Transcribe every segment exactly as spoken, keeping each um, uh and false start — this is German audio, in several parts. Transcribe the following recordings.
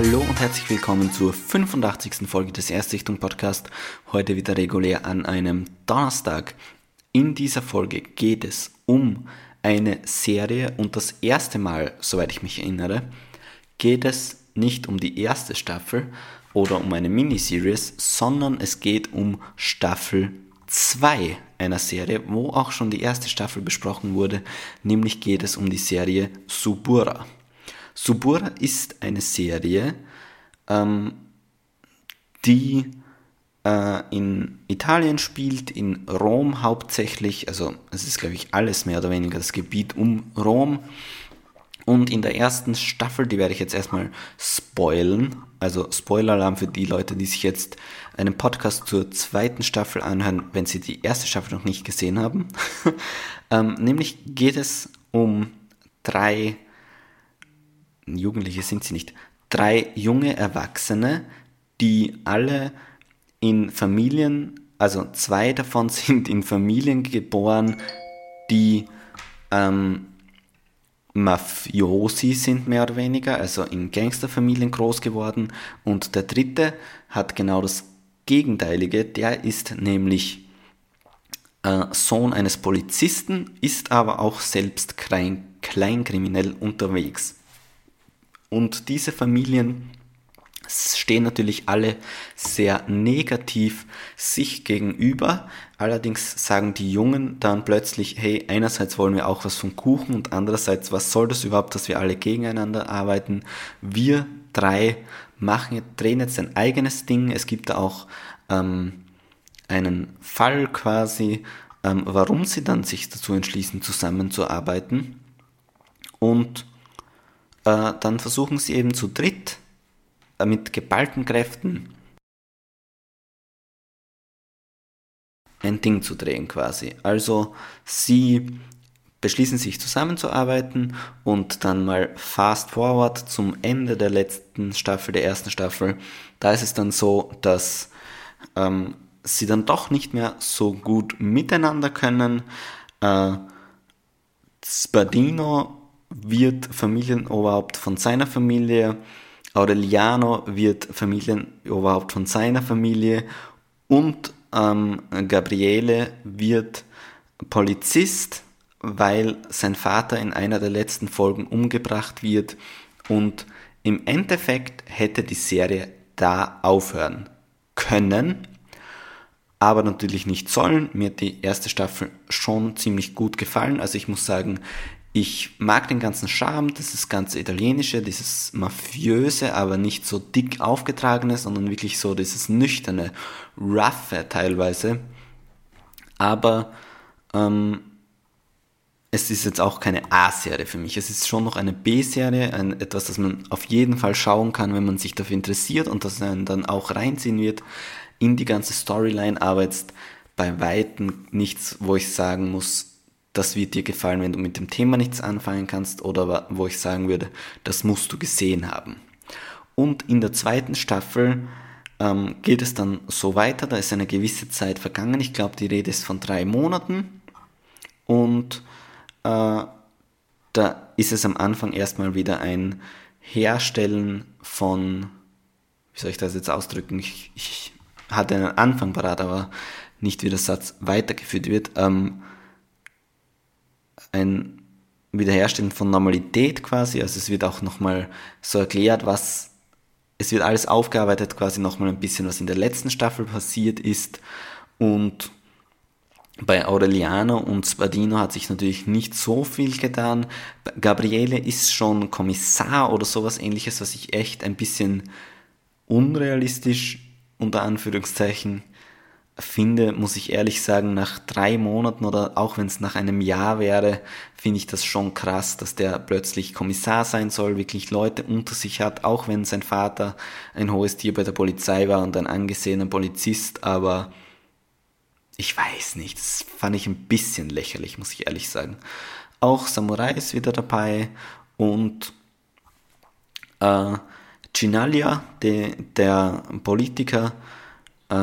Hallo und herzlich willkommen zur fünfundachtzigsten Folge des Erstrichtung-Podcasts, heute wieder regulär an einem Donnerstag. In dieser Folge geht es um eine Serie und das erste Mal, soweit ich mich erinnere, geht es nicht um die erste Staffel oder um eine Miniseries, sondern es geht um Staffel zwei einer Serie, wo auch schon die erste Staffel besprochen wurde, nämlich geht es um die Serie Suburra. Suburra ist eine Serie, ähm, die äh, in Italien spielt, in Rom hauptsächlich, also es ist glaube ich alles mehr oder weniger das Gebiet um Rom, und in der ersten Staffel, die werde ich jetzt erstmal spoilen, also Spoiler-Alarm für die Leute, die sich jetzt einen Podcast zur zweiten Staffel anhören, wenn sie die erste Staffel noch nicht gesehen haben, ähm, nämlich geht es um drei Jugendliche sind sie nicht. Drei junge Erwachsene, die alle in Familien, also zwei davon sind in Familien geboren, die ähm, Mafiosi sind mehr oder weniger, also in Gangsterfamilien groß geworden. Und der dritte hat genau das Gegenteilige, der ist nämlich äh, Sohn eines Polizisten, ist aber auch selbst klein, kleinkriminell unterwegs. Und diese Familien stehen natürlich alle sehr negativ sich gegenüber. Allerdings sagen die Jungen dann plötzlich, hey, einerseits wollen wir auch was vom Kuchen und andererseits, was soll das überhaupt, dass wir alle gegeneinander arbeiten? Wir drei machen, drehen jetzt ein eigenes Ding. Es gibt da auch ähm, einen Fall quasi, ähm, warum sie dann sich dazu entschließen, zusammenzuarbeiten. Und dann versuchen sie eben zu dritt mit geballten Kräften ein Ding zu drehen quasi. Also sie beschließen sich zusammenzuarbeiten und dann mal fast forward zum Ende der letzten Staffel, der ersten Staffel. Da ist es dann so, dass ähm, sie dann doch nicht mehr so gut miteinander können. Äh, Spadino wird Familienoberhaupt von seiner Familie, Aureliano wird Familienoberhaupt von seiner Familie und ähm, Gabriele wird Polizist, weil sein Vater in einer der letzten Folgen umgebracht wird, und im Endeffekt hätte die Serie da aufhören können, aber natürlich nicht sollen. Mir hat die erste Staffel schon ziemlich gut gefallen, also ich muss sagen, ich mag den ganzen Charme, das ist ganz italienische, dieses mafiöse, aber nicht so dick aufgetragene, sondern wirklich so dieses nüchterne, roughe teilweise. Aber ähm, es ist jetzt auch keine A-Serie für mich. Es ist schon noch eine B-Serie, ein, etwas, das man auf jeden Fall schauen kann, wenn man sich dafür interessiert und das einen dann auch reinziehen wird in die ganze Storyline. Aber jetzt bei Weitem nichts, wo ich sagen muss, das wird dir gefallen, wenn du mit dem Thema nichts anfangen kannst, oder wo ich sagen würde, das musst du gesehen haben. Und in der zweiten Staffel ähm, geht es dann so weiter, da ist eine gewisse Zeit vergangen, ich glaube die Rede ist von drei Monaten, und äh, da ist es am Anfang erstmal wieder ein Herstellen von, wie soll ich das jetzt ausdrücken, ich, ich hatte einen Anfang parat, aber nicht wie der Satz weitergeführt wird, ähm, ein Wiederherstellen von Normalität quasi, also es wird auch nochmal so erklärt, was, es wird alles aufgearbeitet quasi nochmal ein bisschen, was in der letzten Staffel passiert ist, und bei Aureliano und Spadino hat sich natürlich nicht so viel getan. Gabriele ist schon Kommissar oder sowas ähnliches, was ich echt ein bisschen unrealistisch unter Anführungszeichen finde, muss ich ehrlich sagen, nach drei Monaten oder auch wenn es nach einem Jahr wäre, finde ich das schon krass, dass der plötzlich Kommissar sein soll, wirklich Leute unter sich hat, auch wenn sein Vater ein hohes Tier bei der Polizei war und ein angesehener Polizist, aber ich weiß nicht, das fand ich ein bisschen lächerlich, muss ich ehrlich sagen. Auch Samurai ist wieder dabei und äh, Cinalia, de, der Politiker,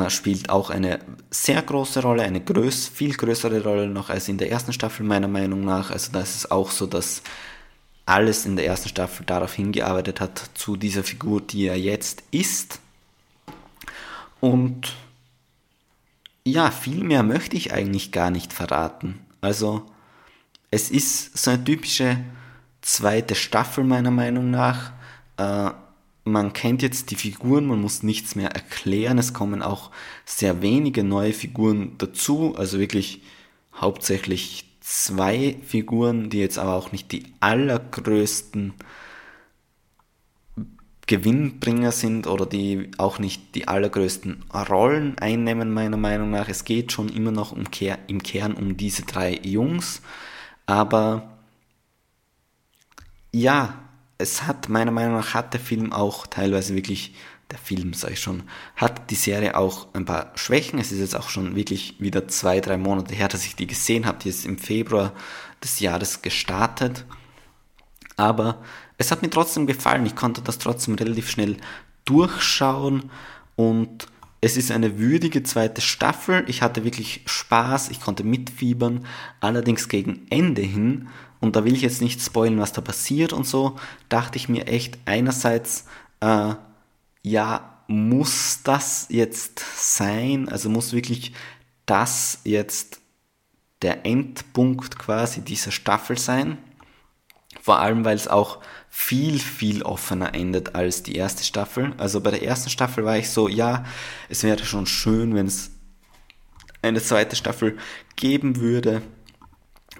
spielt auch eine sehr große Rolle, eine größ, viel größere Rolle noch als in der ersten Staffel meiner Meinung nach. Also da ist es auch so, dass alles in der ersten Staffel darauf hingearbeitet hat, zu dieser Figur, die er jetzt ist. Und ja, viel mehr möchte ich eigentlich gar nicht verraten. Also es ist so eine typische zweite Staffel meiner Meinung nach. Äh, man kennt jetzt die Figuren, man muss nichts mehr erklären. Es kommen auch sehr wenige neue Figuren dazu, also wirklich hauptsächlich zwei Figuren, die jetzt aber auch nicht die allergrößten Gewinnbringer sind oder die auch nicht die allergrößten Rollen einnehmen, meiner Meinung nach. Es geht schon immer noch um Ker- im Kern um diese drei Jungs, aber ja, es hat, meiner Meinung nach, hat der Film auch teilweise wirklich, der Film sage ich schon, hat die Serie auch ein paar Schwächen. Es ist jetzt auch schon wirklich wieder zwei, drei Monate her, dass ich die gesehen habe. Die ist im Februar des Jahres gestartet. Aber es hat mir trotzdem gefallen. Ich konnte das trotzdem relativ schnell durchschauen. Und es ist eine würdige zweite Staffel. Ich hatte wirklich Spaß. Ich konnte mitfiebern. Allerdings gegen Ende hin, und da will ich jetzt nicht spoilen, was da passiert und so, dachte ich mir echt einerseits, äh, ja, muss das jetzt sein? Also muss wirklich das jetzt der Endpunkt quasi dieser Staffel sein? Vor allem, weil es auch viel, viel offener endet als die erste Staffel. Also bei der ersten Staffel war ich so, ja, es wäre schon schön, wenn es eine zweite Staffel geben würde.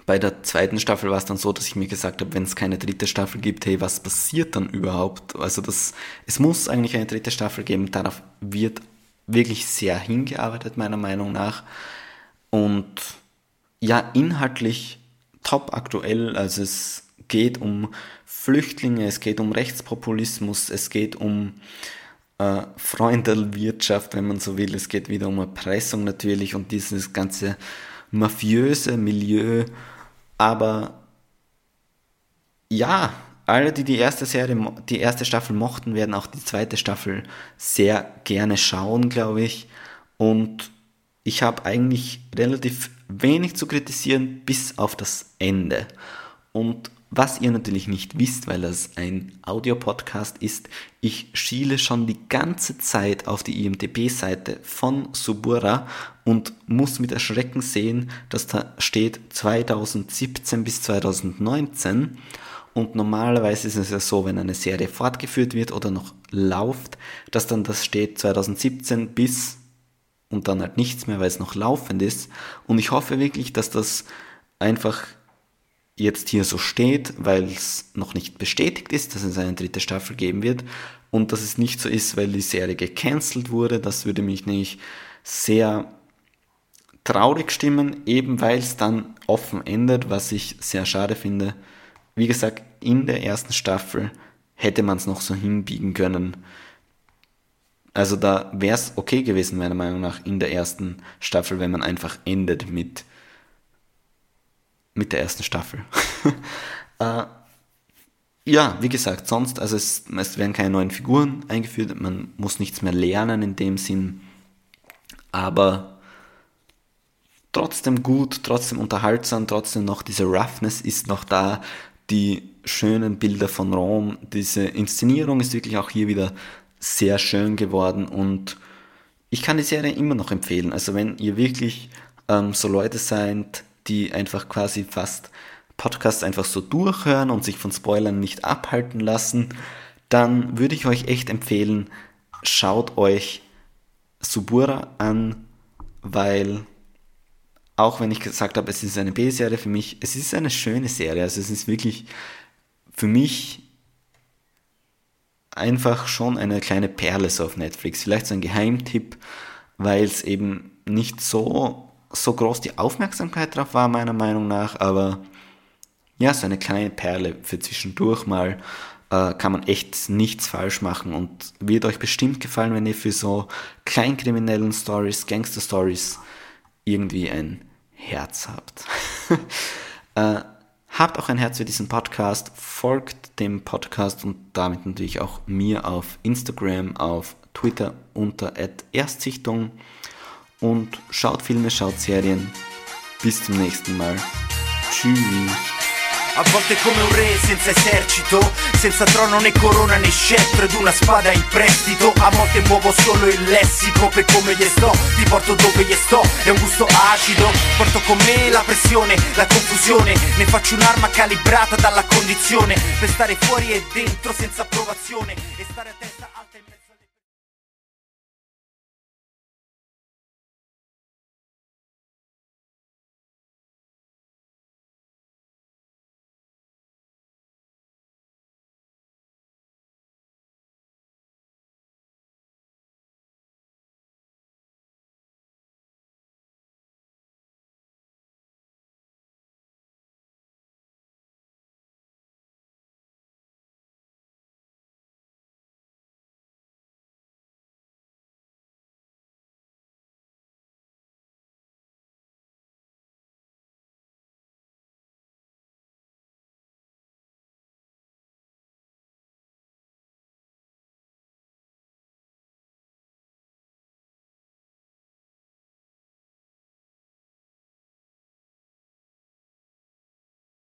Bei der zweiten Staffel war es dann so, dass ich mir gesagt habe, wenn es keine dritte Staffel gibt, hey, was passiert dann überhaupt? Also das, es muss eigentlich eine dritte Staffel geben, darauf wird wirklich sehr hingearbeitet, meiner Meinung nach. Und ja, inhaltlich top aktuell, also es geht um Flüchtlinge, es geht um Rechtspopulismus, es geht um äh, Freundelwirtschaft, wenn man so will, es geht wieder um Erpressung natürlich und dieses ganze mafiöse Milieu. Aber ja, alle, die die erste Serie, die erste Staffel mochten, werden auch die zweite Staffel sehr gerne schauen, glaube ich. Und ich habe eigentlich relativ wenig zu kritisieren, bis auf das Ende. Und was ihr natürlich nicht wisst, weil das ein Audiopodcast ist, ich schiele schon die ganze Zeit auf die I M D B-Seite von Suburra und muss mit Erschrecken sehen, dass da steht zweitausendsiebzehn bis zweitausendneunzehn, und normalerweise ist es ja so, wenn eine Serie fortgeführt wird oder noch läuft, dass dann das steht zweitausendsiebzehn bis und dann halt nichts mehr, weil es noch laufend ist, und ich hoffe wirklich, dass das einfach jetzt hier so steht, weil es noch nicht bestätigt ist, dass es eine dritte Staffel geben wird und dass es nicht so ist, weil die Serie gecancelt wurde. Das würde mich nämlich sehr traurig stimmen, eben weil es dann offen endet, was ich sehr schade finde. Wie gesagt, in der ersten Staffel hätte man es noch so hinbiegen können. Also da wäre es okay gewesen, meiner Meinung nach, in der ersten Staffel, wenn man einfach endet mit mit der ersten Staffel. äh, ja, wie gesagt, sonst, also es, es werden keine neuen Figuren eingeführt, man muss nichts mehr lernen in dem Sinn, aber trotzdem gut, trotzdem unterhaltsam, trotzdem noch diese Roughness ist noch da, die schönen Bilder von Rom, diese Inszenierung ist wirklich auch hier wieder sehr schön geworden, und ich kann die Serie immer noch empfehlen. Also wenn ihr wirklich ähm, so Leute seid, die einfach quasi fast Podcasts einfach so durchhören und sich von Spoilern nicht abhalten lassen, dann würde ich euch echt empfehlen, schaut euch Suburra an, weil, auch wenn ich gesagt habe, es ist eine B-Serie für mich, es ist eine schöne Serie, also es ist wirklich für mich einfach schon eine kleine Perle so auf Netflix, vielleicht so ein Geheimtipp, weil es eben nicht so so groß die Aufmerksamkeit drauf war, meiner Meinung nach, aber ja, so eine kleine Perle für zwischendurch mal, äh, kann man echt nichts falsch machen und wird euch bestimmt gefallen, wenn ihr für so kleinkriminellen Stories, Gangster-Stories irgendwie ein Herz habt. äh, habt auch ein Herz für diesen Podcast, folgt dem Podcast und damit natürlich auch mir auf Instagram, auf Twitter unter at erstsichtung. Und schaut Filme, schaut Serien. Bis zum nächsten Mal. Tschüss. a volte come un re senza esercito, senza trono né corona né scettro ed una spada in prestito. A volte muovo solo il lessico, per come gli sto, ti porto dove gli sto, è un gusto acido. Porto con me la pressione, la confusione, ne faccio un'arma calibrata dalla condizione, per stare fuori e dentro senza approvazione e stare attento.